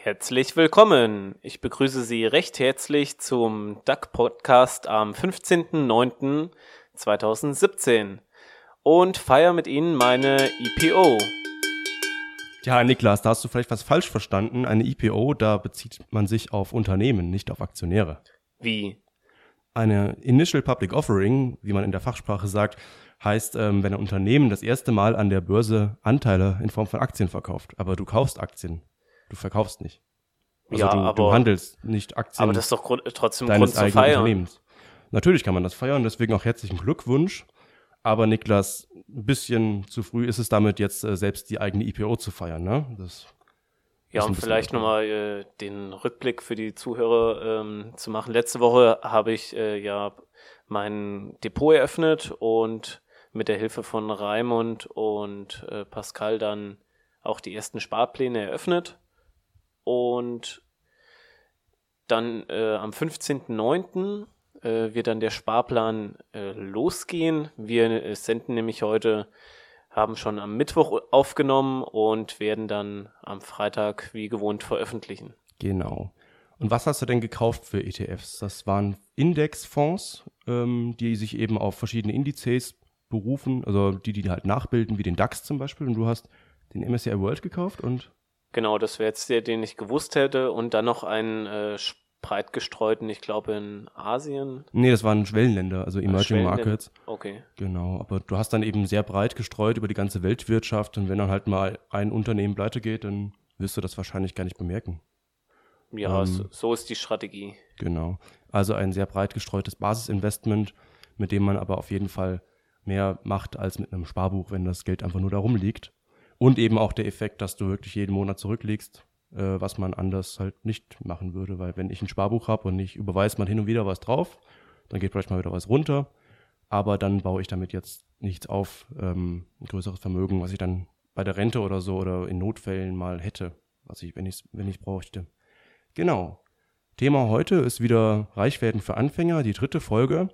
Herzlich willkommen. Ich begrüße Sie recht herzlich zum Duck Podcast am 15.09.2017 und feiere mit Ihnen meine IPO. Ja, Niklas, da hast du vielleicht was falsch verstanden. Eine IPO, da bezieht man sich auf Unternehmen, nicht auf Aktionäre. Wie? Eine Initial Public Offering, wie man in der Fachsprache sagt, heißt, wenn ein Unternehmen das erste Mal an der Börse Anteile in Form von Aktien verkauft. Aber du kaufst Aktien. Du verkaufst nicht. Also ja, du handelst nicht Aktien. Aber das ist doch trotzdem Grund zu feiern. Natürlich kann man das feiern, deswegen auch herzlichen Glückwunsch. Aber Niklas, ein bisschen zu früh ist es damit jetzt selbst die eigene IPO zu feiern, ne? Das ja, und vielleicht nochmal den Rückblick für die Zuhörer zu machen. Letzte Woche habe ich mein Depot eröffnet und mit der Hilfe von Raimund und Pascal dann auch die ersten Sparpläne eröffnet. Und dann am 15.09. Wird dann der Sparplan losgehen. Wir senden nämlich heute, haben schon am Mittwoch aufgenommen und werden dann am Freitag wie gewohnt veröffentlichen. Genau. Und was hast du denn gekauft für ETFs? Das waren Indexfonds, die sich eben auf verschiedene Indizes berufen, also die halt nachbilden, wie den DAX zum Beispiel. Und du hast den MSCI World gekauft und? Genau, das wäre jetzt der, den ich gewusst hätte. Und dann noch einen breit gestreuten, ich glaube in Asien. Nee, das waren Schwellenländer, also Emerging Markets. Okay. Genau, aber du hast dann eben sehr breit gestreut über die ganze Weltwirtschaft. Und wenn dann halt mal ein Unternehmen pleite geht, dann wirst du das wahrscheinlich gar nicht bemerken. Ja, so ist die Strategie. Genau, also ein sehr breit gestreutes Basisinvestment, mit dem man aber auf jeden Fall mehr macht als mit einem Sparbuch, wenn das Geld einfach nur da rumliegt. Und eben auch der Effekt, dass du wirklich jeden Monat zurücklegst, was man anders halt nicht machen würde. Weil wenn ich ein Sparbuch habe und ich überweise mal hin und wieder was drauf, dann geht vielleicht mal wieder was runter. Aber dann baue ich damit jetzt nichts auf, ein größeres Vermögen, was ich dann bei der Rente oder so oder in Notfällen mal hätte, was ich, wenn ich bräuchte. Genau. Thema heute ist wieder Reich werden für Anfänger, die 3. Folge.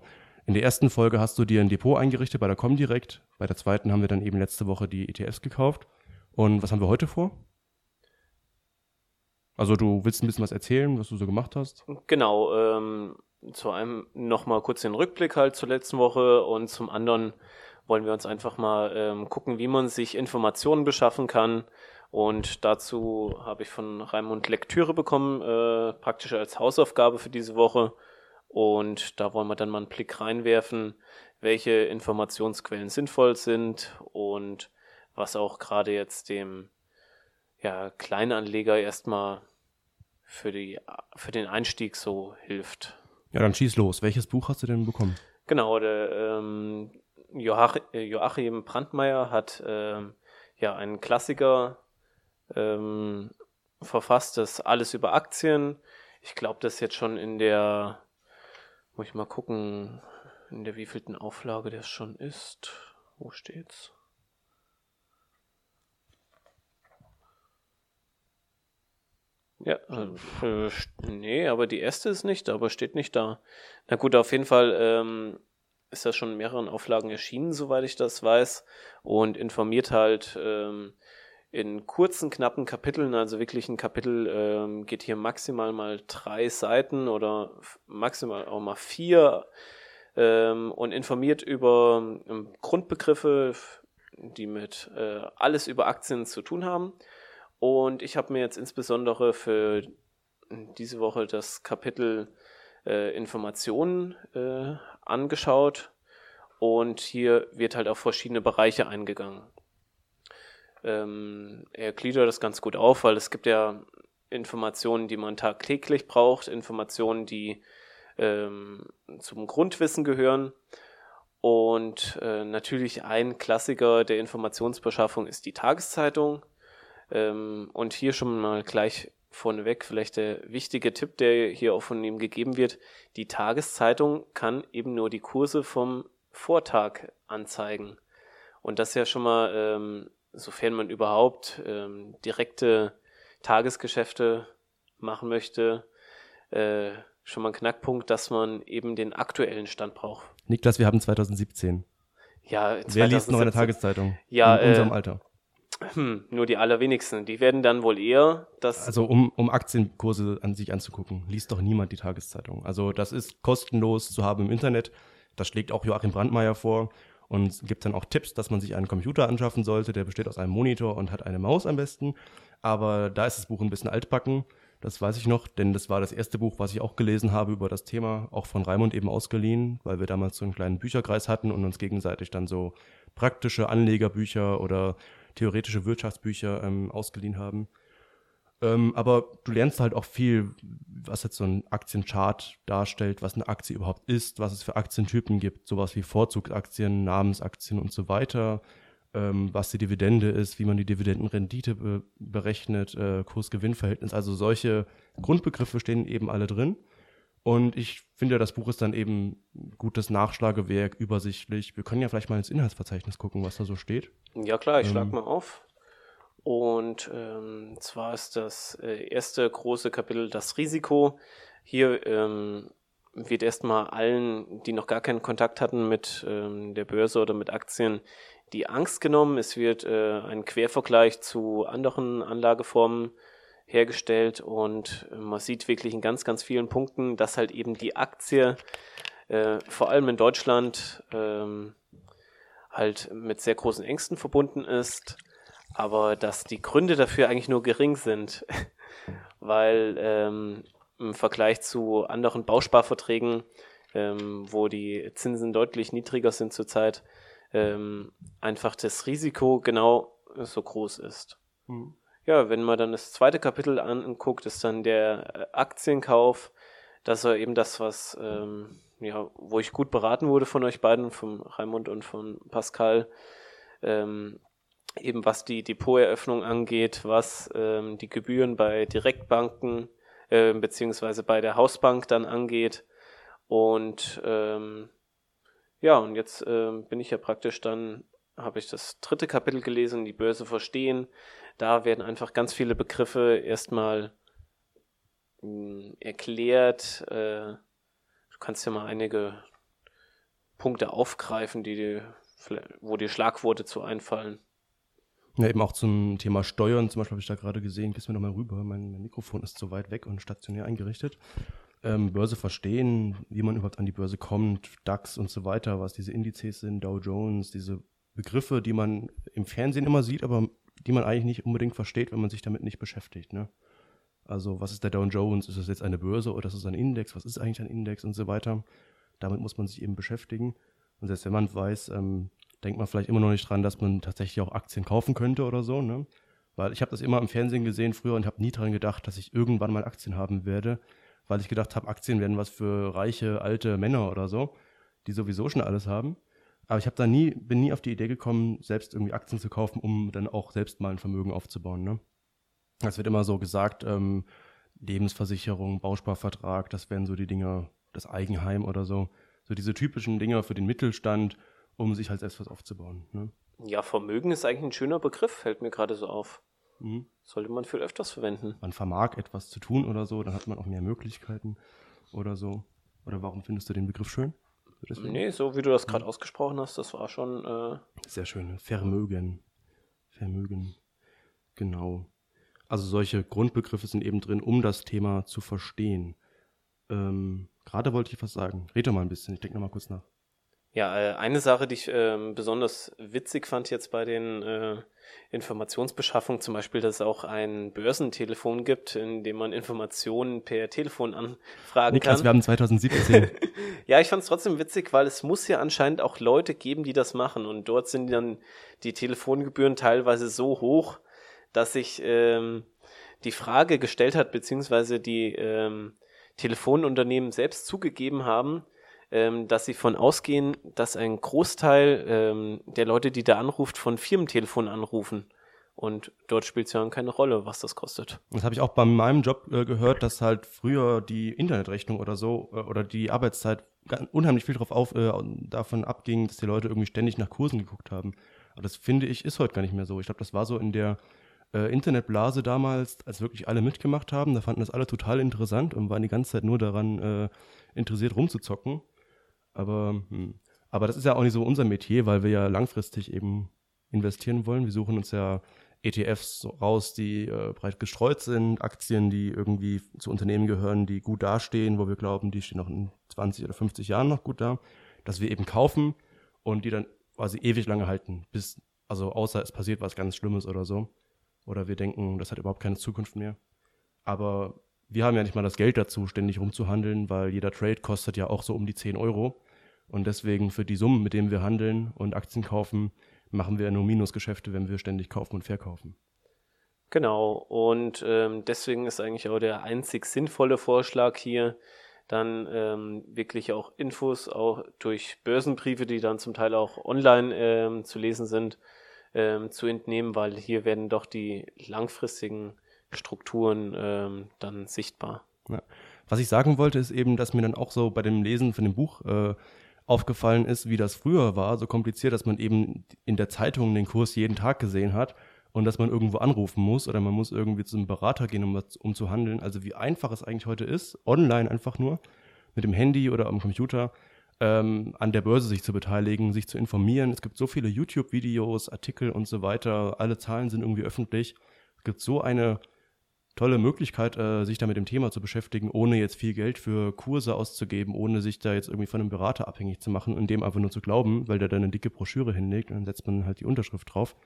In der ersten Folge hast du dir ein Depot eingerichtet bei der Comdirect. Bei der zweiten haben wir dann eben letzte Woche die ETFs gekauft. Und was haben wir heute vor? Also du willst ein bisschen was erzählen, was du so gemacht hast? Genau, zu einem nochmal kurz den Rückblick halt zur letzten Woche und zum anderen wollen wir uns einfach mal gucken, wie man sich Informationen beschaffen kann. Und dazu habe ich von Raimund Lektüre bekommen, praktisch als Hausaufgabe für diese Woche. Und da wollen wir dann mal einen Blick reinwerfen, welche Informationsquellen sinnvoll sind und was auch gerade jetzt dem Kleinanleger erstmal für den Einstieg so hilft. Ja, dann schieß los. Welches Buch hast du denn bekommen? Genau, der Joachim Brandmeier hat einen Klassiker verfasst, das Alles über Aktien. Ich glaube, das ist jetzt schon in der, muss ich mal gucken, in der wievielten Auflage das schon ist. Wo steht's? Ja, aber die erste ist nicht, aber steht nicht da. Na gut, auf jeden Fall ist das schon in mehreren Auflagen erschienen, soweit ich das weiß, und informiert halt in kurzen, knappen Kapiteln, also wirklich ein Kapitel geht hier maximal mal 3 Seiten oder maximal auch mal 4 und informiert über Grundbegriffe, die mit alles über Aktien zu tun haben. Und ich habe mir jetzt insbesondere für diese Woche das Kapitel Informationen angeschaut und hier wird halt auf verschiedene Bereiche eingegangen. Er gliedert das ganz gut auf, weil es gibt ja Informationen, die man tagtäglich braucht, Informationen, die zum Grundwissen gehören. Und natürlich ein Klassiker der Informationsbeschaffung ist die Tageszeitung. Und hier schon mal gleich vorneweg vielleicht der wichtige Tipp, der hier auch von ihm gegeben wird. Die Tageszeitung kann eben nur die Kurse vom Vortag anzeigen. Und das ist ja schon mal, sofern man überhaupt direkte Tagesgeschäfte machen möchte, schon mal ein Knackpunkt, dass man eben den aktuellen Stand braucht. Niklas, wir haben 2017. Ja, 2017. Wer liest noch eine Tageszeitung in unserem Alter? Nur die allerwenigsten. Die werden dann wohl eher das... Also um Aktienkurse an sich anzugucken, liest doch niemand die Tageszeitung. Also das ist kostenlos zu haben im Internet. Das schlägt auch Joachim Brandmeier vor und gibt dann auch Tipps, dass man sich einen Computer anschaffen sollte. Der besteht aus einem Monitor und hat eine Maus am besten. Aber da ist das Buch ein bisschen altbacken. Das weiß ich noch, denn das war das erste Buch, was ich auch gelesen habe über das Thema, auch von Raimund eben ausgeliehen, weil wir damals so einen kleinen Bücherkreis hatten und uns gegenseitig dann so praktische Anlegerbücher oder theoretische Wirtschaftsbücher ausgeliehen haben. Aber du lernst halt auch viel, was jetzt so ein Aktienchart darstellt, was eine Aktie überhaupt ist, was es für Aktientypen gibt, sowas wie Vorzugsaktien, Namensaktien und so weiter, was die Dividende ist, wie man die Dividendenrendite berechnet, Kurs-Gewinn-Verhältnis, also solche Grundbegriffe stehen eben alle drin. Und ich finde, das Buch ist dann eben ein gutes Nachschlagewerk, übersichtlich. Wir können ja vielleicht mal ins Inhaltsverzeichnis gucken, was da so steht. Ja klar, ich schlag mal auf. Und zwar ist das erste große Kapitel das Risiko. Hier wird erstmal allen, die noch gar keinen Kontakt hatten mit der Börse oder mit Aktien, die Angst genommen. Es wird ein Quervergleich zu anderen Anlageformen hergestellt und man sieht wirklich in ganz, ganz vielen Punkten, dass halt eben die Aktie vor allem in Deutschland halt mit sehr großen Ängsten verbunden ist, aber dass die Gründe dafür eigentlich nur gering sind, weil im Vergleich zu anderen Bausparverträgen, wo die Zinsen deutlich niedriger sind zurzeit, einfach das Risiko genau so groß ist. Mhm. Ja, wenn man dann das zweite Kapitel anguckt, ist dann der Aktienkauf. Das war eben das, was, wo ich gut beraten wurde von euch beiden, von Raimund und von Pascal, eben was die Depoteröffnung angeht, was die Gebühren bei Direktbanken beziehungsweise bei der Hausbank dann angeht. Und und jetzt bin ich ja praktisch dann, habe ich das dritte Kapitel gelesen, die Börse verstehen. Da werden einfach ganz viele Begriffe erstmal erklärt. Du kannst ja mal einige Punkte aufgreifen, wo dir Schlagworte zu einfallen. Ja, eben auch zum Thema Steuern, zum Beispiel habe ich da gerade gesehen, gehst mir nochmal rüber, mein Mikrofon ist so weit weg und stationär eingerichtet. Börse verstehen, wie man überhaupt an die Börse kommt, DAX und so weiter, was diese Indizes sind, Dow Jones, diese Begriffe, die man im Fernsehen immer sieht, aber die man eigentlich nicht unbedingt versteht, wenn man sich damit nicht beschäftigt. Ne? Also was ist der Dow Jones? Ist das jetzt eine Börse oder ist das ein Index? Was ist eigentlich ein Index und so weiter? Damit muss man sich eben beschäftigen. Und selbst wenn man weiß, denkt man vielleicht immer noch nicht dran, dass man tatsächlich auch Aktien kaufen könnte oder so. Ne? Weil ich habe das immer im Fernsehen gesehen früher und habe nie dran gedacht, dass ich irgendwann mal Aktien haben werde, weil ich gedacht habe, Aktien werden was für reiche, alte Männer oder so, die sowieso schon alles haben. Aber ich bin nie auf die Idee gekommen, selbst irgendwie Aktien zu kaufen, um dann auch selbst mal ein Vermögen aufzubauen. Ne? Das wird immer so gesagt, Lebensversicherung, Bausparvertrag, das wären so die Dinger, das Eigenheim oder so. So diese typischen Dinger für den Mittelstand, um sich halt selbst was aufzubauen. Ne? Ja, Vermögen ist eigentlich ein schöner Begriff, fällt mir gerade so auf. Mhm. Sollte man viel öfters verwenden. Man vermag etwas zu tun oder so, dann hat man auch mehr Möglichkeiten oder so. Oder warum findest du den Begriff schön? Deswegen? Nee, so wie du das gerade ausgesprochen hast, das war schon... Sehr schön, Vermögen. Vermögen, genau. Also solche Grundbegriffe sind eben drin, um das Thema zu verstehen. Gerade wollte ich was sagen. Red doch mal ein bisschen, ich denke nochmal kurz nach. Ja, eine Sache, die ich besonders witzig fand jetzt bei den Informationsbeschaffungen, zum Beispiel, dass es auch ein Börsentelefon gibt, in dem man Informationen per Telefon anfragen Niklas, kann. Wir haben 2017. Ja, ich fand es trotzdem witzig, weil es muss ja anscheinend auch Leute geben, die das machen. Und dort sind dann die Telefongebühren teilweise so hoch, dass sich die Frage gestellt hat, beziehungsweise die Telefonunternehmen selbst zugegeben haben, dass sie von ausgehen, dass ein Großteil der Leute, die da anruft, von Firmentelefonen anrufen. Und dort spielt es ja keine Rolle, was das kostet. Das habe ich auch bei meinem Job gehört, dass halt früher die Internetrechnung oder so oder die Arbeitszeit unheimlich viel davon abging, dass die Leute irgendwie ständig nach Kursen geguckt haben. Aber das, finde ich, ist heute gar nicht mehr so. Ich glaube, das war so in der Internetblase damals, als wirklich alle mitgemacht haben. Da fanden das alle total interessant und waren die ganze Zeit nur daran interessiert, rumzuzocken. Aber das ist ja auch nicht so unser Metier, weil wir ja langfristig eben investieren wollen. Wir suchen uns ja ETFs raus, die breit gestreut sind, Aktien, die irgendwie zu Unternehmen gehören, die gut dastehen, wo wir glauben, die stehen noch in 20 oder 50 Jahren noch gut da, dass wir eben kaufen und die dann quasi ewig lange halten, bis, also außer es passiert was ganz Schlimmes oder so. Oder wir denken, das hat überhaupt keine Zukunft mehr. Aber wir haben ja nicht mal das Geld dazu, ständig rumzuhandeln, weil jeder Trade kostet ja auch so um die 10 Euro. Und deswegen für die Summen, mit denen wir handeln und Aktien kaufen, machen wir nur Minusgeschäfte, wenn wir ständig kaufen und verkaufen. Genau. Und deswegen ist eigentlich auch der einzig sinnvolle Vorschlag hier, dann wirklich auch Infos, auch durch Börsenbriefe, die dann zum Teil auch online zu lesen sind, zu entnehmen, weil hier werden doch die langfristigen Strukturen dann sichtbar. Ja. Was ich sagen wollte, ist eben, dass mir dann auch so bei dem Lesen von dem Buch aufgefallen ist, wie das früher war, so kompliziert, dass man eben in der Zeitung den Kurs jeden Tag gesehen hat und dass man irgendwo anrufen muss oder man muss irgendwie zu einem Berater gehen, um zu handeln. Also wie einfach es eigentlich heute ist, online einfach nur, mit dem Handy oder am Computer, an der Börse sich zu beteiligen, sich zu informieren. Es gibt so viele YouTube-Videos, Artikel und so weiter. Alle Zahlen sind irgendwie öffentlich. Es gibt so eine tolle Möglichkeit, sich da mit dem Thema zu beschäftigen, ohne jetzt viel Geld für Kurse auszugeben, ohne sich da jetzt irgendwie von einem Berater abhängig zu machen und dem einfach nur zu glauben, weil der da eine dicke Broschüre hinlegt und dann setzt man halt die Unterschrift drauf.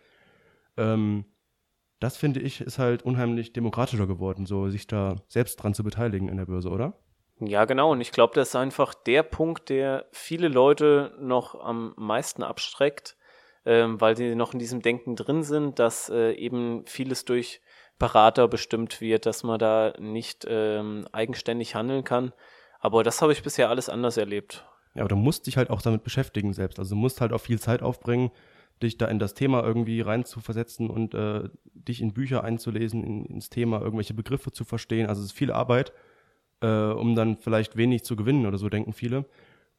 Das, finde ich, ist halt unheimlich demokratischer geworden, so sich da selbst dran zu beteiligen in der Börse, oder? Ja, genau. Und ich glaube, das ist einfach der Punkt, der viele Leute noch am meisten abschreckt, weil sie noch in diesem Denken drin sind, dass eben vieles durch Berater bestimmt wird, dass man da nicht eigenständig handeln kann. Aber das habe ich bisher alles anders erlebt. Ja, aber du musst dich halt auch damit beschäftigen selbst. Also du musst halt auch viel Zeit aufbringen, dich da in das Thema irgendwie reinzuversetzen und dich in Bücher einzulesen, ins Thema, irgendwelche Begriffe zu verstehen. Also es ist viel Arbeit, um dann vielleicht wenig zu gewinnen oder so, denken viele.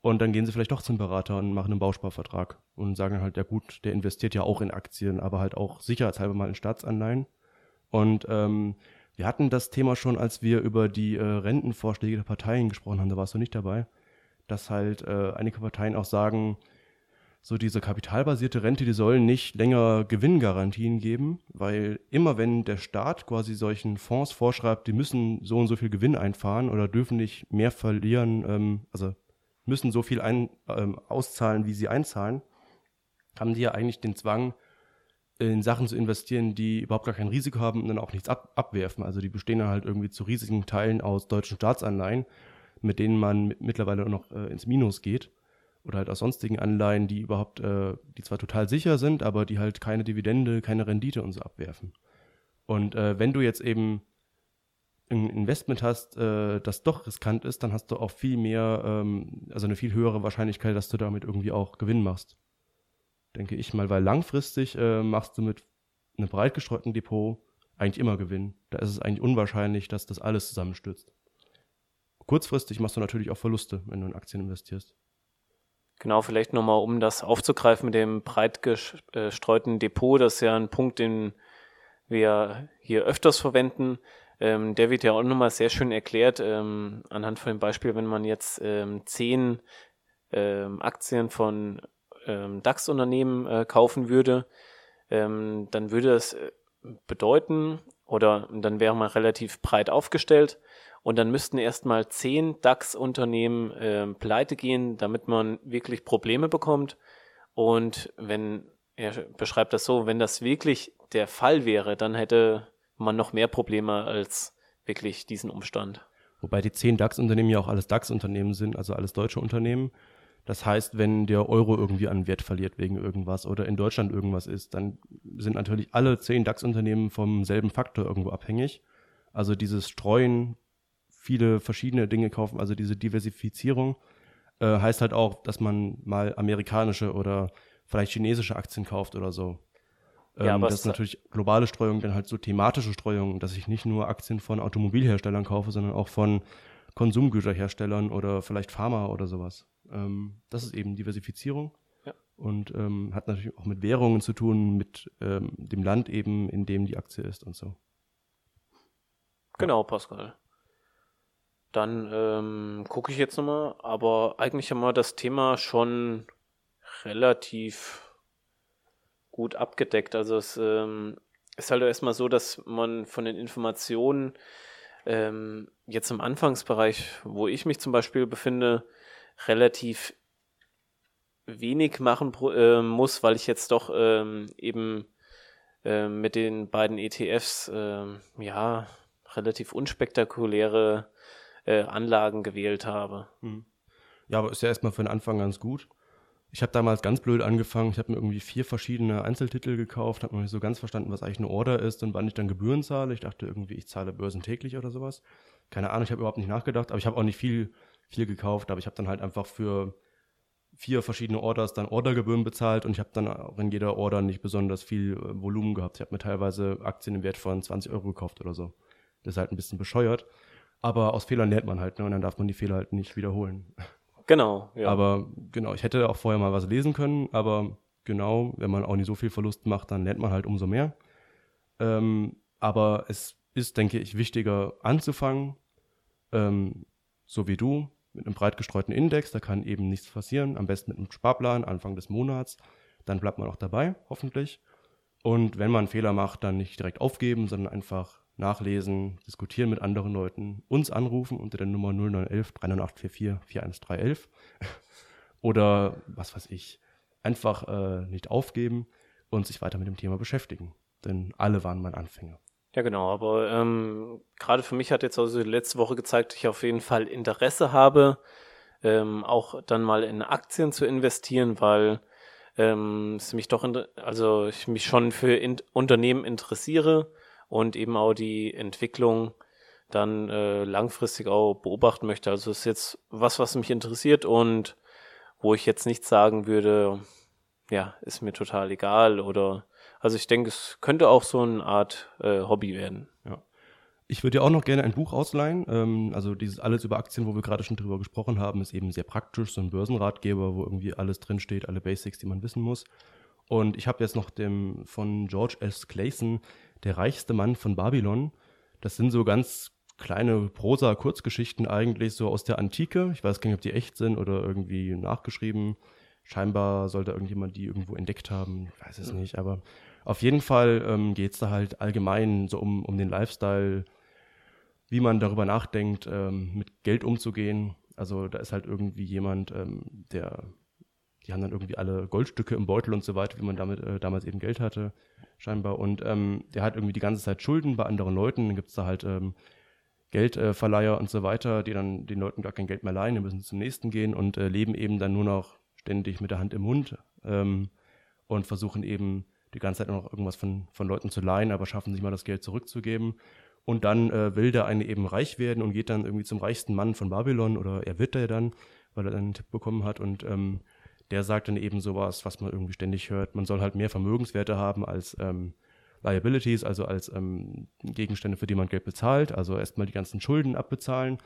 Und dann gehen sie vielleicht doch zum Berater und machen einen Bausparvertrag und sagen halt, ja gut, der investiert ja auch in Aktien, aber halt auch sicherheitshalber mal in Staatsanleihen. Und wir hatten das Thema schon, als wir über die Rentenvorschläge der Parteien gesprochen haben, da warst du nicht dabei, dass halt einige Parteien auch sagen, so diese kapitalbasierte Rente, die sollen nicht länger Gewinngarantien geben, weil immer wenn der Staat quasi solchen Fonds vorschreibt, die müssen so und so viel Gewinn einfahren oder dürfen nicht mehr verlieren, also müssen so viel auszahlen, wie sie einzahlen, haben die ja eigentlich den Zwang, in Sachen zu investieren, die überhaupt gar kein Risiko haben und dann auch nichts abwerfen. Also die bestehen dann halt irgendwie zu riesigen Teilen aus deutschen Staatsanleihen, mit denen man mittlerweile noch ins Minus geht. Oder halt aus sonstigen Anleihen, die überhaupt, die zwar total sicher sind, aber die halt keine Dividende, keine Rendite und so abwerfen. Und wenn du jetzt eben ein Investment hast, das doch riskant ist, dann hast du auch viel mehr, also eine viel höhere Wahrscheinlichkeit, dass du damit irgendwie auch Gewinn machst. Denke ich mal, weil langfristig machst du mit einem breit gestreuten Depot eigentlich immer Gewinn. Da ist es eigentlich unwahrscheinlich, dass das alles zusammenstürzt. Kurzfristig machst du natürlich auch Verluste, wenn du in Aktien investierst. Genau, vielleicht nochmal, um das aufzugreifen mit dem breit gestreuten Depot, das ist ja ein Punkt, den wir hier öfters verwenden. Der wird ja auch nochmal sehr schön erklärt, anhand von dem Beispiel, wenn man jetzt 10 Aktien von DAX-Unternehmen kaufen würde, dann würde das bedeuten, oder dann wäre man relativ breit aufgestellt und dann müssten erstmal 10 DAX-Unternehmen pleite gehen, damit man wirklich Probleme bekommt. Und wenn, er beschreibt das so, wenn das wirklich der Fall wäre, dann hätte man noch mehr Probleme als wirklich diesen Umstand. Wobei die 10 DAX-Unternehmen ja auch alles DAX-Unternehmen sind, also alles deutsche Unternehmen. Das heißt, wenn der Euro irgendwie an Wert verliert wegen irgendwas oder in Deutschland irgendwas ist, dann sind natürlich alle 10 DAX-Unternehmen vom selben Faktor irgendwo abhängig. Also dieses Streuen, viele verschiedene Dinge kaufen, also diese Diversifizierung, heißt halt auch, dass man mal amerikanische oder vielleicht chinesische Aktien kauft oder so. Ja, aber das ist natürlich globale Streuung, dann halt so thematische Streuung, dass ich nicht nur Aktien von Automobilherstellern kaufe, sondern auch von Konsumgüterherstellern oder vielleicht Pharma oder sowas. Das ist eben Diversifizierung, ja. Und hat natürlich auch mit Währungen zu tun, mit dem Land eben, in dem die Aktie ist und so. Genau, Pascal. Dann gucke ich jetzt nochmal, aber eigentlich haben wir das Thema schon relativ gut abgedeckt. Also es ist halt erstmal so, dass man von den Informationen jetzt im Anfangsbereich, wo ich mich zum Beispiel befinde, relativ wenig machen muss, weil ich jetzt doch eben mit den beiden ETFs relativ unspektakuläre Anlagen gewählt habe. Ja, aber ist ja erstmal für den Anfang ganz gut. Ich habe damals ganz blöd angefangen, ich habe mir irgendwie 4 verschiedene Einzeltitel gekauft, habe noch nicht so ganz verstanden, was eigentlich eine Order ist und wann ich dann Gebühren zahle. Ich dachte irgendwie, ich zahle Börsen täglich oder sowas. Keine Ahnung, ich habe überhaupt nicht nachgedacht, aber ich habe auch nicht viel gekauft, aber ich habe dann halt einfach für 4 verschiedene Orders dann Ordergebühren bezahlt und ich habe dann auch in jeder Order nicht besonders viel Volumen gehabt. Ich habe mir teilweise Aktien im Wert von 20 Euro gekauft oder so. Das ist halt ein bisschen bescheuert, aber aus Fehlern lernt man halt, ne? Und dann darf man die Fehler halt nicht wiederholen. Genau, ja. Aber genau, ich hätte auch vorher mal was lesen können, aber genau, wenn man auch nicht so viel Verlust macht, dann lernt man halt umso mehr. Aber es ist, denke ich, wichtiger anzufangen, so wie du, mit einem breit gestreuten Index, da kann eben nichts passieren, am besten mit einem Sparplan Anfang des Monats, dann bleibt man auch dabei, hoffentlich. Und wenn man einen Fehler macht, dann nicht direkt aufgeben, sondern einfach nachlesen, diskutieren mit anderen Leuten, uns anrufen unter der Nummer 0911 39844 41311 oder was weiß ich, einfach nicht aufgeben und sich weiter mit dem Thema beschäftigen, denn alle waren mein Anfänger. Ja genau, aber gerade für mich hat jetzt also die letzte Woche gezeigt, dass ich auf jeden Fall Interesse habe, auch dann mal in Aktien zu investieren, weil es mich doch, ich mich schon für Unternehmen interessiere und eben auch die Entwicklung dann langfristig auch beobachten möchte. Also es ist jetzt was mich interessiert und wo ich jetzt nichts sagen würde, ja, ist mir total egal oder, also ich denke, es könnte auch so eine Art Hobby werden. Ja. Ich würde ja auch noch gerne ein Buch ausleihen. Also dieses Alles über Aktien, wo wir gerade schon drüber gesprochen haben, ist eben sehr praktisch, so ein Börsenratgeber, wo irgendwie alles drinsteht, alle Basics, die man wissen muss. Und ich habe jetzt noch dem von George S. Clason, Der reichste Mann von Babylon. Das sind so ganz kleine Prosa-Kurzgeschichten eigentlich, so aus der Antike. Ich weiß gar nicht, ob die echt sind oder irgendwie nachgeschrieben. Scheinbar soll da irgendjemand die irgendwo entdeckt haben. Ich weiß es nicht, aber auf jeden Fall geht es da halt allgemein so um den Lifestyle, wie man darüber nachdenkt, mit Geld umzugehen. Also da ist halt irgendwie jemand, die haben dann irgendwie alle Goldstücke im Beutel und so weiter, wie man damit damals eben Geld hatte, scheinbar. Und der hat irgendwie die ganze Zeit Schulden bei anderen Leuten. Dann gibt es da halt Geldverleiher und so weiter, die dann den Leuten gar kein Geld mehr leihen, die müssen zum nächsten gehen und leben eben dann nur noch ständig mit der Hand im Mund und versuchen eben die ganze Zeit noch irgendwas von Leuten zu leihen, aber schaffen sich mal das Geld zurückzugeben. Und dann will der eine eben reich werden und geht dann irgendwie zum reichsten Mann von Babylon oder er wird der dann, weil er dann einen Tipp bekommen hat und der sagt dann eben sowas, was man irgendwie ständig hört. Man soll halt mehr Vermögenswerte haben als Liabilities, also als Gegenstände, für die man Geld bezahlt. Also erstmal die ganzen Schulden abbezahlen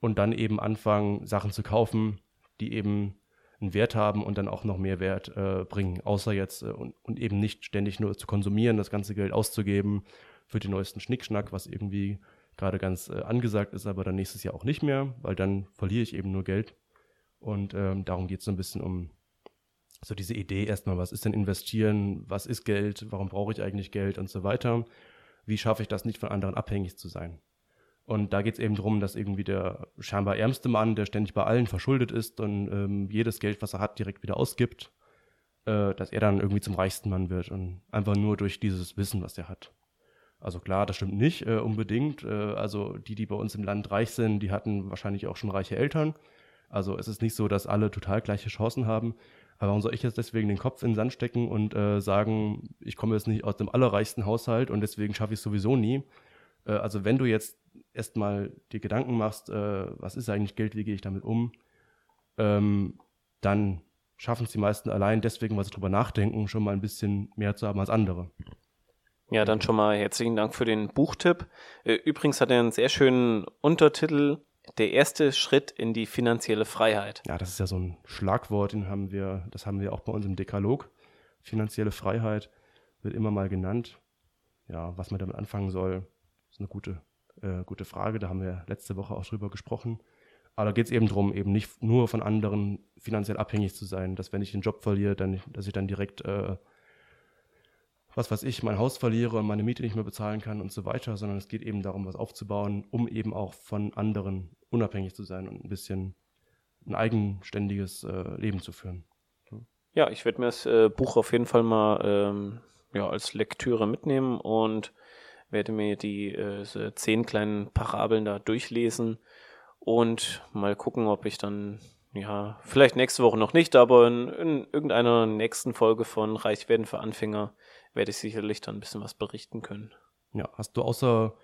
und dann eben anfangen, Sachen zu kaufen, die eben einen Wert haben und dann auch noch mehr Wert bringen. Außer jetzt und eben nicht ständig nur zu konsumieren, das ganze Geld auszugeben für den neuesten Schnickschnack, was irgendwie gerade ganz angesagt ist, aber dann nächstes Jahr auch nicht mehr, weil dann verliere ich eben nur Geld. Und darum geht es so ein bisschen um so diese Idee erstmal, was ist denn investieren, was ist Geld, warum brauche ich eigentlich Geld und so weiter, wie schaffe ich das nicht von anderen abhängig zu sein. Und da geht es eben darum, dass irgendwie der scheinbar ärmste Mann, der ständig bei allen verschuldet ist und jedes Geld, was er hat, direkt wieder ausgibt, dass er dann irgendwie zum reichsten Mann wird und einfach nur durch dieses Wissen, was er hat. Also klar, das stimmt nicht unbedingt, also die bei uns im Land reich sind, die hatten wahrscheinlich auch schon reiche Eltern. Also es ist nicht so, dass alle total gleiche Chancen haben, aber warum soll ich jetzt deswegen den Kopf in den Sand stecken und sagen, ich komme jetzt nicht aus dem allerreichsten Haushalt und deswegen schaffe ich es sowieso nie. Also wenn du jetzt erstmal dir Gedanken machst, was ist eigentlich Geld, wie gehe ich damit um, dann schaffen es die meisten allein deswegen, weil sie drüber nachdenken, schon mal ein bisschen mehr zu haben als andere. Ja, dann schon mal herzlichen Dank für den Buchtipp. Übrigens hat er einen sehr schönen Untertitel, Der erste Schritt in die finanzielle Freiheit. Ja, das ist ja so ein Schlagwort, das haben wir auch bei uns im Dekalog. Finanzielle Freiheit wird immer mal genannt. Ja, was man damit anfangen soll, ist eine gute Frage. Da haben wir letzte Woche auch drüber gesprochen. Aber da geht es eben darum, eben nicht nur von anderen finanziell abhängig zu sein, dass wenn ich den Job verliere, dass ich dann direkt was weiß ich, mein Haus verliere und meine Miete nicht mehr bezahlen kann und so weiter, sondern es geht eben darum, was aufzubauen, um eben auch von anderen unabhängig zu sein und ein bisschen ein eigenständiges Leben zu führen. Ja, ich werde mir das Buch auf jeden Fall mal als Lektüre mitnehmen und werde mir die 10 kleinen Parabeln da durchlesen und mal gucken, ob ich dann, ja, vielleicht nächste Woche noch nicht, aber in irgendeiner nächsten Folge von Reich werden für Anfänger werde ich sicherlich dann ein bisschen was berichten können. Ja, hast du außer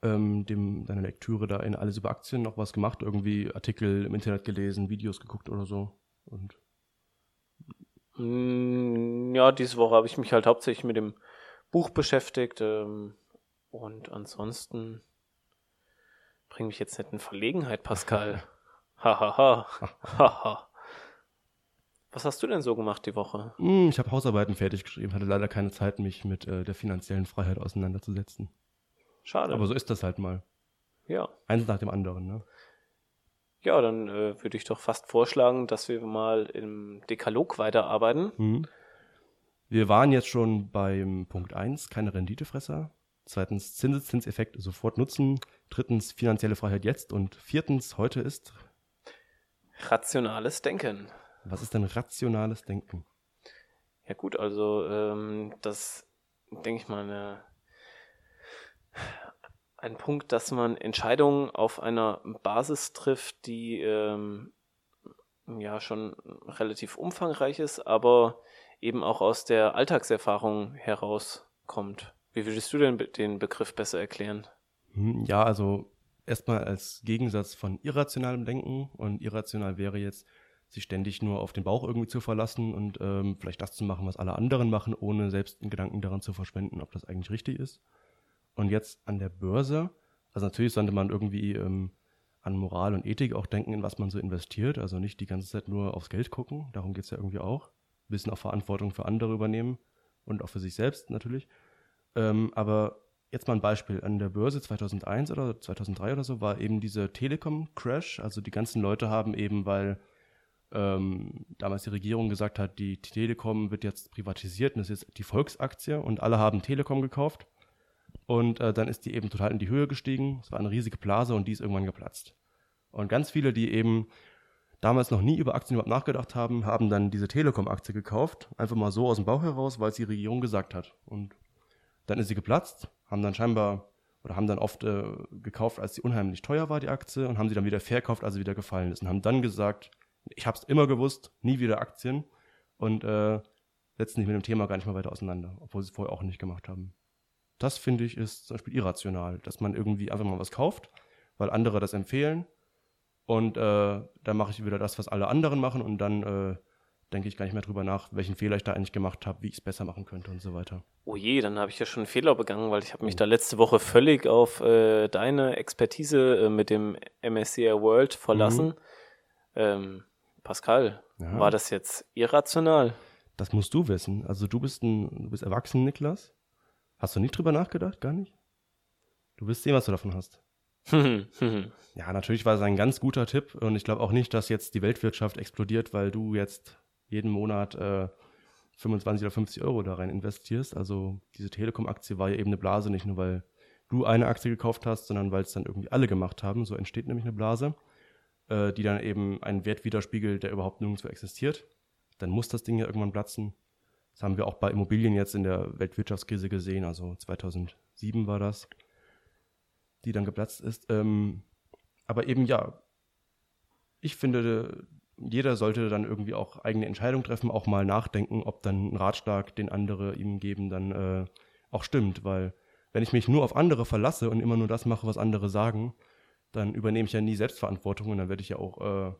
deiner Lektüre da in Alles über Aktien noch was gemacht? Irgendwie Artikel im Internet gelesen, Videos geguckt oder so? Und ja, diese Woche habe ich mich halt hauptsächlich mit dem Buch beschäftigt und ansonsten bringe mich jetzt nicht in Verlegenheit, Pascal. Hahaha. Haha. Was hast du denn so gemacht die Woche? Ich habe Hausarbeiten fertig geschrieben, hatte leider keine Zeit, mich mit der finanziellen Freiheit auseinanderzusetzen. Schade. Aber so ist das halt mal. Ja. Eins nach dem anderen, ne? Ja, dann würde ich doch fast vorschlagen, dass wir mal im Dekalog weiterarbeiten. Mhm. Wir waren jetzt schon beim Punkt 1, keine Renditefresser. Zweitens, Zinseszinseffekt sofort nutzen. Drittens, finanzielle Freiheit jetzt. Und viertens, heute ist rationales Denken. Was ist denn rationales Denken? Ja gut, also das, denke ich mal, ein Punkt, dass man Entscheidungen auf einer Basis trifft, die schon relativ umfangreich ist, aber eben auch aus der Alltagserfahrung herauskommt. Wie würdest du denn den Begriff besser erklären? Ja, also erstmal als Gegensatz von irrationalem Denken, und irrational wäre jetzt, sich ständig nur auf den Bauch irgendwie zu verlassen und vielleicht das zu machen, was alle anderen machen, ohne selbst einen Gedanken daran zu verschwenden, ob das eigentlich richtig ist. Und jetzt an der Börse, also natürlich sollte man irgendwie an Moral und Ethik auch denken, in was man so investiert, also nicht die ganze Zeit nur aufs Geld gucken, darum geht es ja irgendwie auch. Ein bisschen auch Verantwortung für andere übernehmen und auch für sich selbst natürlich. Aber jetzt mal ein Beispiel, an der Börse 2001 oder 2003 oder so war eben dieser Telekom-Crash, also die ganzen Leute haben eben, weil damals die Regierung gesagt hat, die Telekom wird jetzt privatisiert und das ist jetzt die Volksaktie und alle haben Telekom gekauft. Und dann ist die eben total in die Höhe gestiegen. Es war eine riesige Blase und die ist irgendwann geplatzt. Und ganz viele, die eben damals noch nie über Aktien überhaupt nachgedacht haben, haben dann diese Telekom-Aktie gekauft. Einfach mal so aus dem Bauch heraus, weil es die Regierung gesagt hat. Und dann ist sie geplatzt, haben dann oft gekauft, als sie unheimlich teuer war, die Aktie, und haben sie dann wieder verkauft, als sie wieder gefallen ist. Und haben dann gesagt, ich habe es immer gewusst, nie wieder Aktien. Und setzen sich mit dem Thema gar nicht mal weiter auseinander, obwohl sie es vorher auch nicht gemacht haben. Das, finde ich, ist zum Beispiel irrational, dass man irgendwie einfach mal was kauft, weil andere das empfehlen und dann mache ich wieder das, was alle anderen machen und dann denke ich gar nicht mehr drüber nach, welchen Fehler ich da eigentlich gemacht habe, wie ich es besser machen könnte und so weiter. Oh je, dann habe ich ja schon einen Fehler begangen, weil ich habe mich da letzte Woche völlig auf deine Expertise mit dem MSCI World verlassen. Mhm. Pascal, ja. War das jetzt irrational? Das musst du wissen. Also du bist erwachsen, Niklas. Hast du nicht drüber nachgedacht? Gar nicht? Du wirst sehen, was du davon hast. Ja, natürlich war es ein ganz guter Tipp und ich glaube auch nicht, dass jetzt die Weltwirtschaft explodiert, weil du jetzt jeden Monat 25 oder 50 Euro da rein investierst. Also diese Telekom-Aktie war ja eben eine Blase, nicht nur, weil du eine Aktie gekauft hast, sondern weil es dann irgendwie alle gemacht haben. So entsteht nämlich eine Blase, die dann eben einen Wert widerspiegelt, der überhaupt nirgendwo existiert. Dann muss das Ding ja irgendwann platzen. Das haben wir auch bei Immobilien jetzt in der Weltwirtschaftskrise gesehen, also 2007 war das, die dann geplatzt ist. Aber eben ja, ich finde, jeder sollte dann irgendwie auch eigene Entscheidungen treffen, auch mal nachdenken, ob dann ein Ratschlag, den andere ihm geben, dann auch stimmt. Weil wenn ich mich nur auf andere verlasse und immer nur das mache, was andere sagen, dann übernehme ich ja nie Selbstverantwortung und dann werde ich ja auch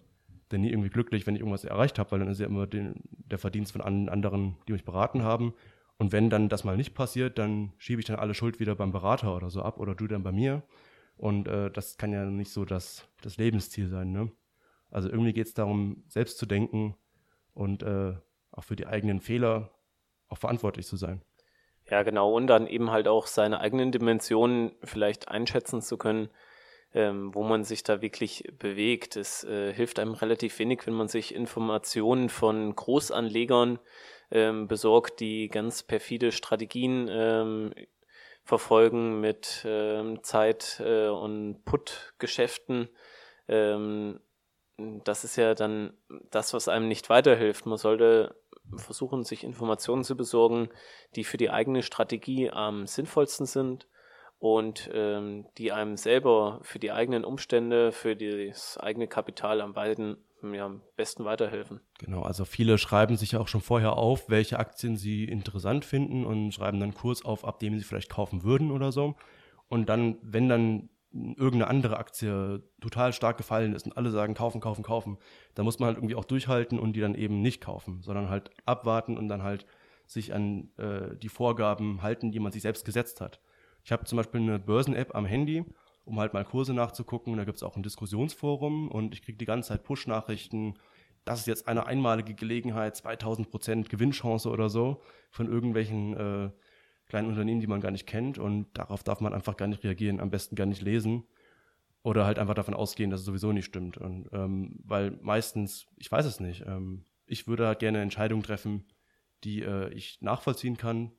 denn nie irgendwie glücklich, wenn ich irgendwas erreicht habe, weil dann ist ja immer der Verdienst von anderen, die mich beraten haben. Und wenn dann das mal nicht passiert, dann schiebe ich dann alle Schuld wieder beim Berater oder so ab oder du dann bei mir. Und das kann ja nicht so das Lebensziel sein, ne? Also irgendwie geht es darum, selbst zu denken und auch für die eigenen Fehler auch verantwortlich zu sein. Ja, genau. Und dann eben halt auch seine eigenen Dimensionen vielleicht einschätzen zu können, wo man sich da wirklich bewegt. Es hilft einem relativ wenig, wenn man sich Informationen von Großanlegern besorgt, die ganz perfide Strategien verfolgen mit Zeit- und Put-Geschäften. Das ist ja dann das, was einem nicht weiterhilft. Man sollte versuchen, sich Informationen zu besorgen, die für die eigene Strategie am sinnvollsten sind und die einem selber für die eigenen Umstände, für das eigene Kapital am besten weiterhelfen. Genau, also viele schreiben sich ja auch schon vorher auf, welche Aktien sie interessant finden und schreiben dann Kurs auf, ab dem sie vielleicht kaufen würden oder so. Und dann, wenn dann irgendeine andere Aktie total stark gefallen ist und alle sagen, kaufen, dann muss man halt irgendwie auch durchhalten und die dann eben nicht kaufen, sondern halt abwarten und dann halt sich an die Vorgaben halten, die man sich selbst gesetzt hat. Ich habe zum Beispiel eine Börsen-App am Handy, um halt mal Kurse nachzugucken. Da gibt es auch ein Diskussionsforum und ich kriege die ganze Zeit Push-Nachrichten. Das ist jetzt eine einmalige Gelegenheit, 2000% Gewinnchance oder so von irgendwelchen kleinen Unternehmen, die man gar nicht kennt, und darauf darf man einfach gar nicht reagieren, am besten gar nicht lesen oder halt einfach davon ausgehen, dass es sowieso nicht stimmt. Und weil meistens, ich weiß es nicht, ich würde halt gerne Entscheidungen treffen, die ich nachvollziehen kann,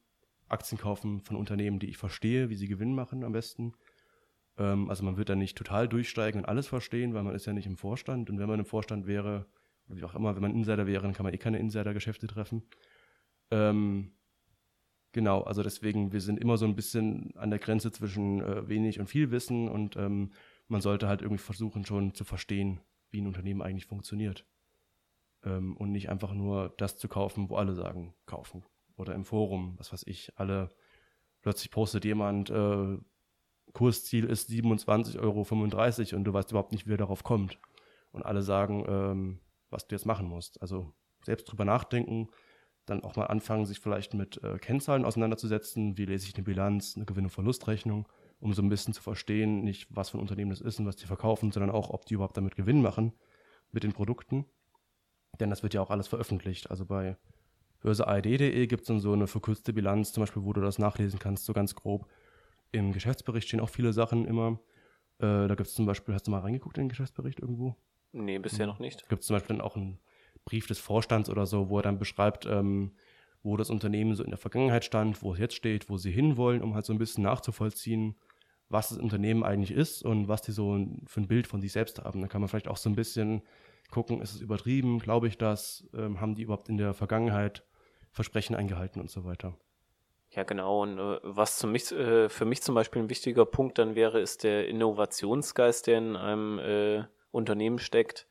Aktien kaufen von Unternehmen, die ich verstehe, wie sie Gewinn machen am besten. Also man wird da nicht total durchsteigen und alles verstehen, weil man ist ja nicht im Vorstand, und wenn man im Vorstand wäre, oder wie auch immer, wenn man Insider wäre, dann kann man keine Insider-Geschäfte treffen. Genau, also deswegen, wir sind immer so ein bisschen an der Grenze zwischen wenig und viel Wissen, und man sollte halt irgendwie versuchen, schon zu verstehen, wie ein Unternehmen eigentlich funktioniert. Und nicht einfach nur das zu kaufen, wo alle sagen, kaufen. Oder im Forum, was weiß ich, alle, plötzlich postet jemand, Kursziel ist 27,35 Euro und du weißt überhaupt nicht, wie er darauf kommt. Und alle sagen, was du jetzt machen musst. Also selbst drüber nachdenken, dann auch mal anfangen, sich vielleicht mit Kennzahlen auseinanderzusetzen. Wie lese ich eine Bilanz, eine Gewinn- und Verlustrechnung, um so ein bisschen zu verstehen, nicht was für ein Unternehmen das ist und was die verkaufen, sondern auch, ob die überhaupt damit Gewinn machen mit den Produkten. Denn das wird ja auch alles veröffentlicht. Also bei börse.id.de gibt es dann so eine verkürzte Bilanz, zum Beispiel, wo du das nachlesen kannst, so ganz grob. Im Geschäftsbericht stehen auch viele Sachen immer. Da gibt es zum Beispiel, hast du mal reingeguckt in den Geschäftsbericht irgendwo? Nee, bisher noch nicht. Gibt es zum Beispiel dann auch einen Brief des Vorstands oder so, wo er dann beschreibt, wo das Unternehmen so in der Vergangenheit stand, wo es jetzt steht, wo sie hinwollen, um halt so ein bisschen nachzuvollziehen, was das Unternehmen eigentlich ist und was die so für ein Bild von sich selbst haben. Dann kann man vielleicht auch so ein bisschen gucken, ist es übertrieben, glaube ich das, haben die überhaupt in der Vergangenheit Versprechen eingehalten und so weiter. Ja, genau. Und was für mich zum Beispiel ein wichtiger Punkt dann wäre, ist der Innovationsgeist, der in einem Unternehmen steckt.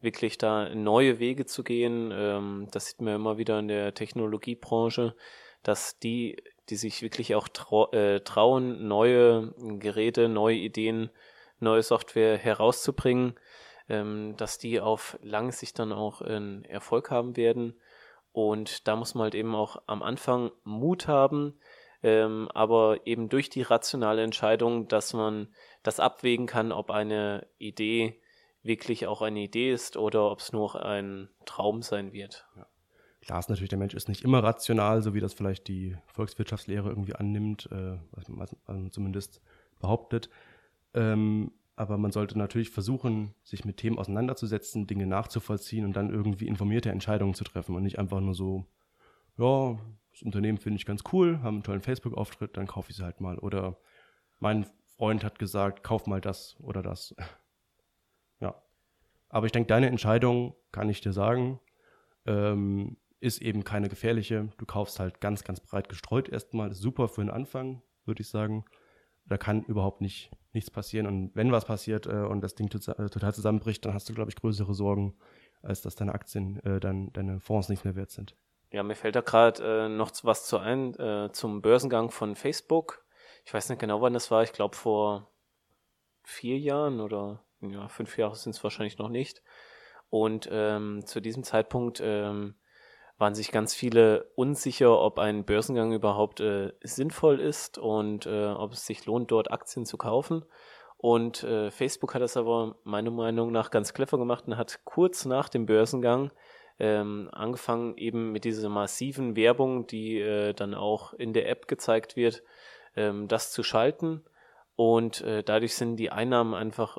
Wirklich da neue Wege zu gehen. Das sieht man immer wieder in der Technologiebranche, dass die sich wirklich auch trauen, neue Geräte, neue Ideen, neue Software herauszubringen, dass die auf lange Sicht dann auch einen Erfolg haben werden. Und da muss man halt eben auch am Anfang Mut haben, aber eben durch die rationale Entscheidung, dass man das abwägen kann, ob eine Idee wirklich auch eine Idee ist oder ob es nur ein Traum sein wird. Ja. Klar ist natürlich, der Mensch ist nicht immer rational, so wie das vielleicht die Volkswirtschaftslehre irgendwie annimmt, was man zumindest behauptet. Aber man sollte natürlich versuchen, sich mit Themen auseinanderzusetzen, Dinge nachzuvollziehen und dann irgendwie informierte Entscheidungen zu treffen und nicht einfach nur so, ja, das Unternehmen finde ich ganz cool, haben einen tollen Facebook-Auftritt, dann kaufe ich sie halt mal. Oder mein Freund hat gesagt, kauf mal das oder das. Ja, aber ich denke, deine Entscheidung, kann ich dir sagen, ist eben keine gefährliche. Du kaufst halt ganz, ganz breit gestreut erstmal. Super für den Anfang, würde ich sagen. Da kann überhaupt nichts passieren. Und wenn was passiert und das Ding total zusammenbricht, dann hast du, glaube ich, größere Sorgen, als dass deine Aktien, deine Fonds nichts mehr wert sind. Ja, mir fällt da gerade noch was zum Börsengang von Facebook. Ich weiß nicht genau, wann das war. Ich glaube, vor 4 Jahren oder... Ja, 5 Jahre sind es wahrscheinlich noch nicht. Und zu diesem Zeitpunkt waren sich ganz viele unsicher, ob ein Börsengang überhaupt sinnvoll ist und ob es sich lohnt, dort Aktien zu kaufen. Und Facebook hat das aber meiner Meinung nach ganz clever gemacht und hat kurz nach dem Börsengang angefangen, eben mit dieser massiven Werbung, die dann auch in der App gezeigt wird, das zu schalten. und dadurch sind die Einnahmen einfach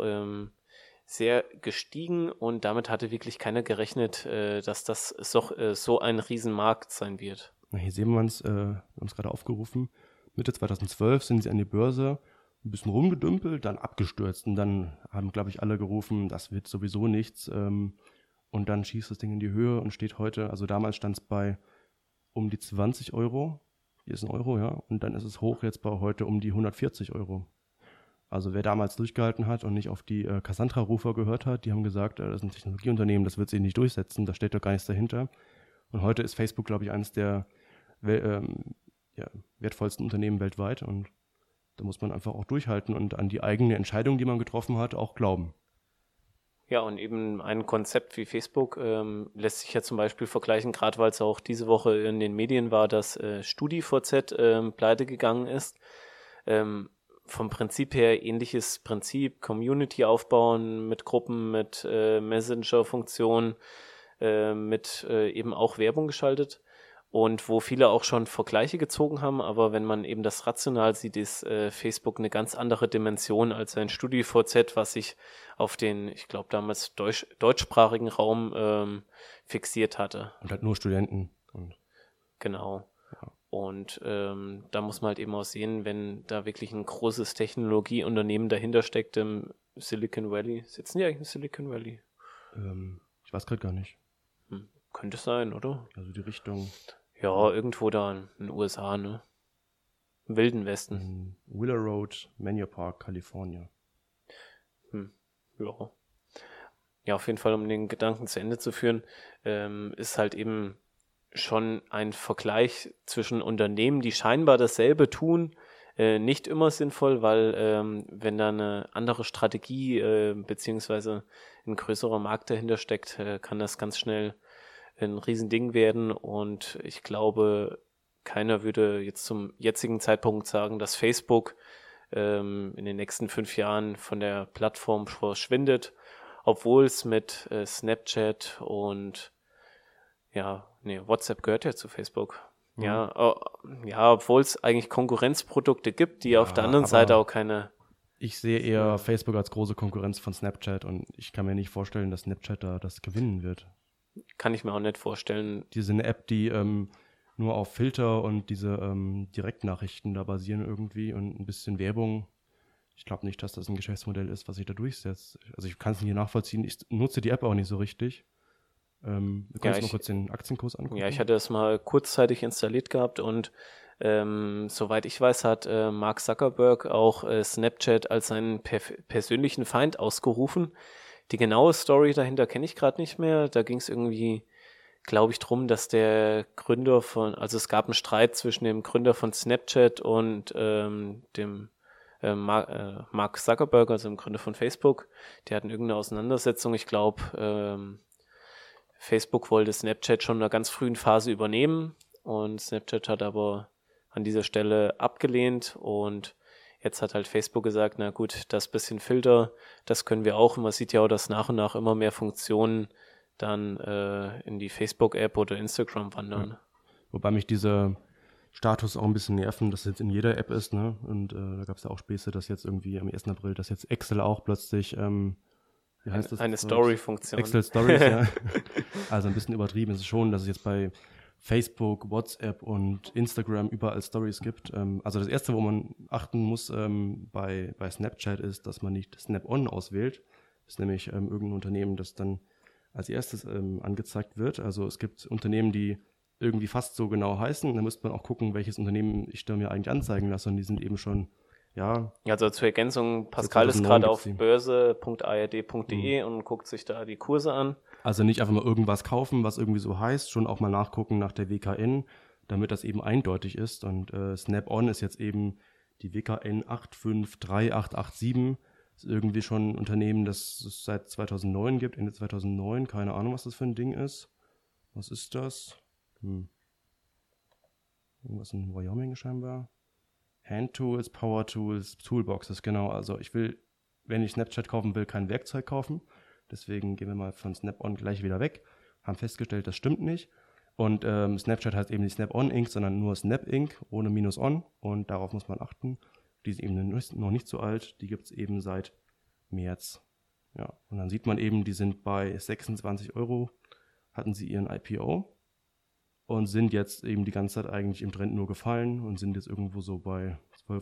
sehr gestiegen und damit hatte wirklich keiner gerechnet, dass das so ein Riesenmarkt sein wird. Na, hier sehen wir uns, wir haben es gerade aufgerufen, Mitte 2012 sind sie an die Börse ein bisschen rumgedümpelt, dann abgestürzt und dann haben, glaube ich, alle gerufen, das wird sowieso nichts und dann schießt das Ding in die Höhe und steht heute, also damals stand es bei um die 20 Euro, hier ist ein Euro, ja, und dann ist es hoch jetzt bei heute um die 140 Euro. Also wer damals durchgehalten hat und nicht auf die Cassandra-Rufer gehört hat, die haben gesagt, das ist ein Technologieunternehmen, das wird sich nicht durchsetzen, da steht doch gar nichts dahinter. Und heute ist Facebook, glaube ich, eines der wertvollsten Unternehmen weltweit und da muss man einfach auch durchhalten und an die eigene Entscheidung, die man getroffen hat, auch glauben. Ja, und eben ein Konzept wie Facebook lässt sich ja zum Beispiel vergleichen, gerade weil es auch diese Woche in den Medien war, dass StudiVZ pleite gegangen ist. Vom Prinzip her ähnliches Prinzip, Community aufbauen mit Gruppen, mit Messenger-Funktionen, mit eben auch Werbung geschaltet. Und wo viele auch schon Vergleiche gezogen haben, aber wenn man eben das rational sieht, ist Facebook eine ganz andere Dimension als ein StudiVZ, was sich auf den, ich glaube damals deutschsprachigen Raum fixiert hatte. Und halt nur Studenten. Genau. Ja. Und da muss man halt eben auch sehen, wenn da wirklich ein großes Technologieunternehmen dahinter steckt im Silicon Valley. Sitzen die eigentlich im Silicon Valley? Ich weiß gerade gar nicht. Könnte es sein, oder? Also die Richtung. Ja, irgendwo da in den USA, ne? Im Wilden Westen. Willow Road, Menlo Park, Kalifornien. Ja. Ja, auf jeden Fall, um den Gedanken zu Ende zu führen, ist halt eben schon ein Vergleich zwischen Unternehmen, die scheinbar dasselbe tun, nicht immer sinnvoll, weil wenn da eine andere Strategie beziehungsweise ein größerer Markt dahinter steckt, kann das ganz schnell ein Riesending werden und ich glaube, keiner würde jetzt zum jetzigen Zeitpunkt sagen, dass Facebook in den nächsten 5 Jahren von der Plattform verschwindet, obwohl es mit Snapchat und WhatsApp gehört ja zu Facebook. Mhm. Ja, obwohl es eigentlich Konkurrenzprodukte gibt, die auf der anderen Seite auch keine... Ich sehe eher Facebook als große Konkurrenz von Snapchat und ich kann mir nicht vorstellen, dass Snapchat da das gewinnen wird. Kann ich mir auch nicht vorstellen. Diese App, die nur auf Filter und diese Direktnachrichten da basieren irgendwie und ein bisschen Werbung. Ich glaube nicht, dass das ein Geschäftsmodell ist, was sich da durchsetzt. Also ich kann es nicht nachvollziehen. Ich nutze die App auch nicht so richtig. Du kannst noch kurz den Aktienkurs angucken. Ja, ich hatte das mal kurzzeitig installiert gehabt und soweit ich weiß, hat Mark Zuckerberg auch Snapchat als seinen persönlichen Feind ausgerufen. Die genaue Story dahinter kenne ich gerade nicht mehr. Da ging es irgendwie, glaube ich, drum, dass der Gründer von, also es gab einen Streit zwischen dem Gründer von Snapchat und dem Mark Zuckerberg, also dem Gründer von Facebook. Die hatten irgendeine Auseinandersetzung. Ich glaube, Facebook wollte Snapchat schon in einer ganz frühen Phase übernehmen und Snapchat hat aber an dieser Stelle abgelehnt und jetzt hat halt Facebook gesagt, na gut, das bisschen Filter, das können wir auch. Und man sieht ja auch, dass nach und nach immer mehr Funktionen dann in die Facebook-App oder Instagram wandern. Ja. Wobei mich dieser Status auch ein bisschen nerven, dass jetzt in jeder App ist, ne? Und da gab es ja auch Späße, dass jetzt irgendwie am 1. April, dass jetzt Excel auch plötzlich, wie heißt das? Eine Story-Funktion. Excel Stories, ja. Also ein bisschen übertrieben ist es schon, dass es jetzt bei Facebook, WhatsApp und Instagram überall Stories gibt. Also das Erste, wo man achten muss bei Snapchat ist, dass man nicht Snap-on auswählt. Das ist nämlich irgendein Unternehmen, das dann als erstes angezeigt wird. Also es gibt Unternehmen, die irgendwie fast so genau heißen. Da müsste man auch gucken, welches Unternehmen ich da mir eigentlich anzeigen lasse. Und die sind eben schon, ja. Also zur Ergänzung, Pascal ist gerade auf börse.ard.de und guckt sich da die Kurse an. Also nicht einfach mal irgendwas kaufen, was irgendwie so heißt, schon auch mal nachgucken nach der WKN, damit das eben eindeutig ist. Und Snap-on ist jetzt eben die WKN 853887. Ist irgendwie schon ein Unternehmen, das es seit 2009 gibt, Ende 2009. Keine Ahnung, was das für ein Ding ist. Was ist das? Irgendwas in Wyoming scheinbar. Hand-Tools, Power-Tools, Toolboxes, genau. Also ich will, wenn ich Snapchat kaufen will, kein Werkzeug kaufen. Deswegen gehen wir mal von Snap-on gleich wieder weg, haben festgestellt, das stimmt nicht. Und Snapchat heißt eben nicht Snap-on Inc., sondern nur Snap Inc., ohne Minus-on. Und darauf muss man achten. Die ist eben noch nicht so alt, die gibt es eben seit März. Ja, und dann sieht man eben, die sind bei 26 Euro, hatten sie ihren IPO und sind jetzt eben die ganze Zeit eigentlich im Trend nur gefallen und sind jetzt irgendwo so bei 12,72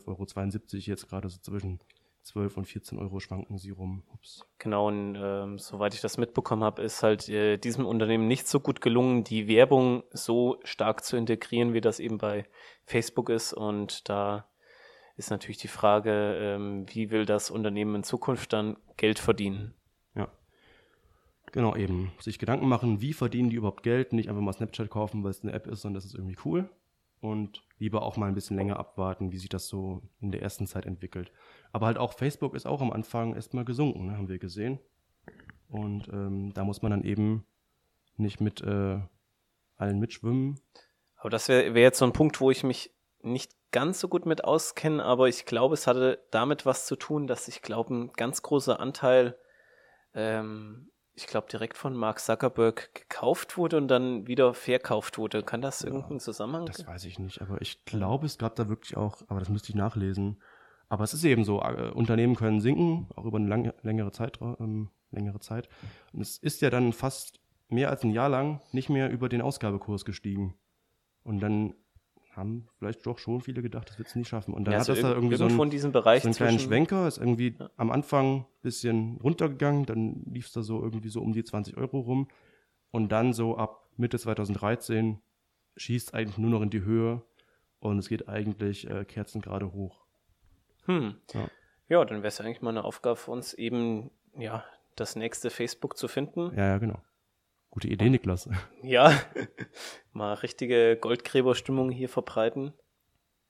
Euro, jetzt gerade so zwischen 12 und 14 Euro schwanken sie rum. Ups. Genau, und soweit ich das mitbekommen habe, ist halt diesem Unternehmen nicht so gut gelungen, die Werbung so stark zu integrieren, wie das eben bei Facebook ist. Und da ist natürlich die Frage, wie will das Unternehmen in Zukunft dann Geld verdienen? Ja, genau eben. Sich Gedanken machen, wie verdienen die überhaupt Geld? Nicht einfach mal Snapchat kaufen, weil es eine App ist, sondern das ist irgendwie cool. Und lieber auch mal ein bisschen länger abwarten, wie sich das so in der ersten Zeit entwickelt. Aber halt auch Facebook ist auch am Anfang erstmal gesunken, ne, haben wir gesehen. Und da muss man dann eben nicht mit allen mitschwimmen. Aber das wär jetzt so ein Punkt, wo ich mich nicht ganz so gut mit auskenne, aber ich glaube, es hatte damit was zu tun, dass ich glaube, ein ganz großer Anteil, direkt von Mark Zuckerberg gekauft wurde und dann wieder verkauft wurde. Kann das irgendeinen Zusammenhang geben? Das weiß ich nicht, aber ich glaube, es gab da wirklich auch, aber das müsste ich nachlesen. Aber es ist eben so, Unternehmen können sinken, auch über eine längere Zeit. Und es ist ja dann fast mehr als ein Jahr lang nicht mehr über den Ausgabekurs gestiegen. Und dann haben vielleicht doch schon viele gedacht, das wird es nicht schaffen. Und dann hat das da irgendwie so einen kleinen Schwenker, ist irgendwie am Anfang ein bisschen runtergegangen, dann lief es da so irgendwie so um die 20 Euro rum. Und dann so ab Mitte 2013 schießt eigentlich nur noch in die Höhe und es geht eigentlich kerzengerade hoch. Ja, dann wäre es eigentlich mal eine Aufgabe für uns, eben ja das nächste Facebook zu finden. Ja, genau. Gute Idee, Niklas. Ja, mal richtige Goldgräberstimmung hier verbreiten.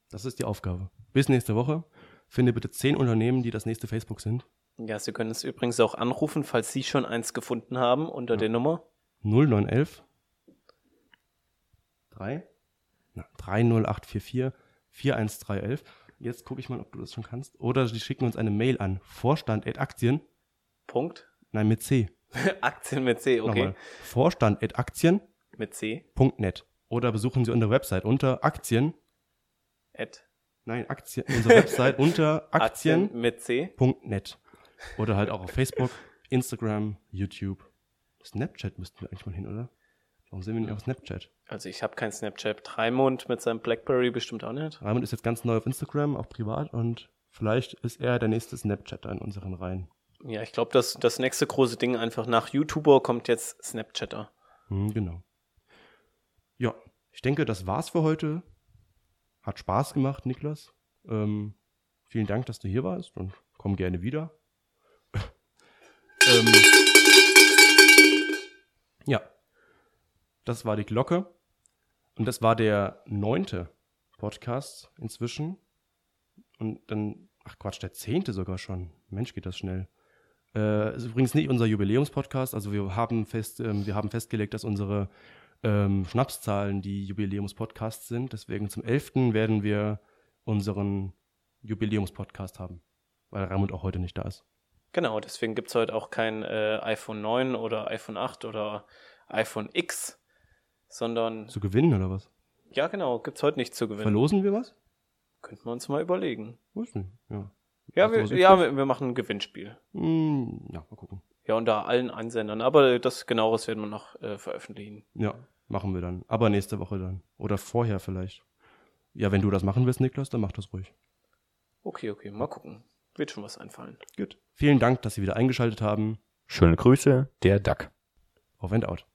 Das ist die Aufgabe. Bis nächste Woche. Finde bitte 10 Unternehmen, die das nächste Facebook sind. Ja, Sie können es übrigens auch anrufen, falls Sie schon eins gefunden haben, unter der Nummer 0911 30844 41311. Jetzt gucke ich mal, ob du das schon kannst. Oder Sie schicken uns eine Mail an Vorstand@Aktien. Punkt? Nein, mit C. Aktien mit C, okay. Nochmal. Vorstand@Aktien. Mit C. .net. Oder besuchen Sie unsere Website unter Aktien. Unsere Website unter Aktien. Mit C. .net. Oder halt auch auf Facebook, Instagram, YouTube. Snapchat müssten wir eigentlich mal hin, oder? Warum sind wir nicht auf Snapchat? Also ich habe kein Snapchat. Raimund mit seinem Blackberry bestimmt auch nicht. Raimund ist jetzt ganz neu auf Instagram, auch privat. Und vielleicht ist er der nächste Snapchatter in unseren Reihen. Ja, ich glaube, das nächste große Ding einfach nach YouTuber kommt jetzt Snapchatter. Genau. Ja, ich denke, das war's für heute. Hat Spaß gemacht, Niklas. Vielen Dank, dass du hier warst und komm gerne wieder. Ja, das war die Glocke und das war der 9. Podcast inzwischen und dann, der 10. sogar schon. Mensch, geht das schnell. Ist übrigens nicht unser Jubiläumspodcast. Also wir haben festgelegt, dass unsere Schnapszahlen die Jubiläumspodcasts sind. Deswegen zum 11. werden wir unseren Jubiläumspodcast haben, weil Raimund auch heute nicht da ist. Genau, deswegen gibt es heute auch kein iPhone 9 oder iPhone 8 oder iPhone X, sondern... Zu gewinnen oder was? Ja, genau, gibt es heute nicht zu gewinnen. Verlosen wir was? Könnten wir uns mal überlegen. Weiß nicht, ja. Ja, wir machen ein Gewinnspiel. Ja, mal gucken. Ja, unter allen Einsendern. Aber das Genaueres werden wir noch veröffentlichen. Ja, machen wir dann. Aber nächste Woche dann. Oder vorher vielleicht. Ja, wenn du das machen willst, Niklas, dann mach das ruhig. Okay. Mal gucken. Wird schon was einfallen. Gut. Vielen Dank, dass Sie wieder eingeschaltet haben. Schöne Grüße, der Duck. Auf and out.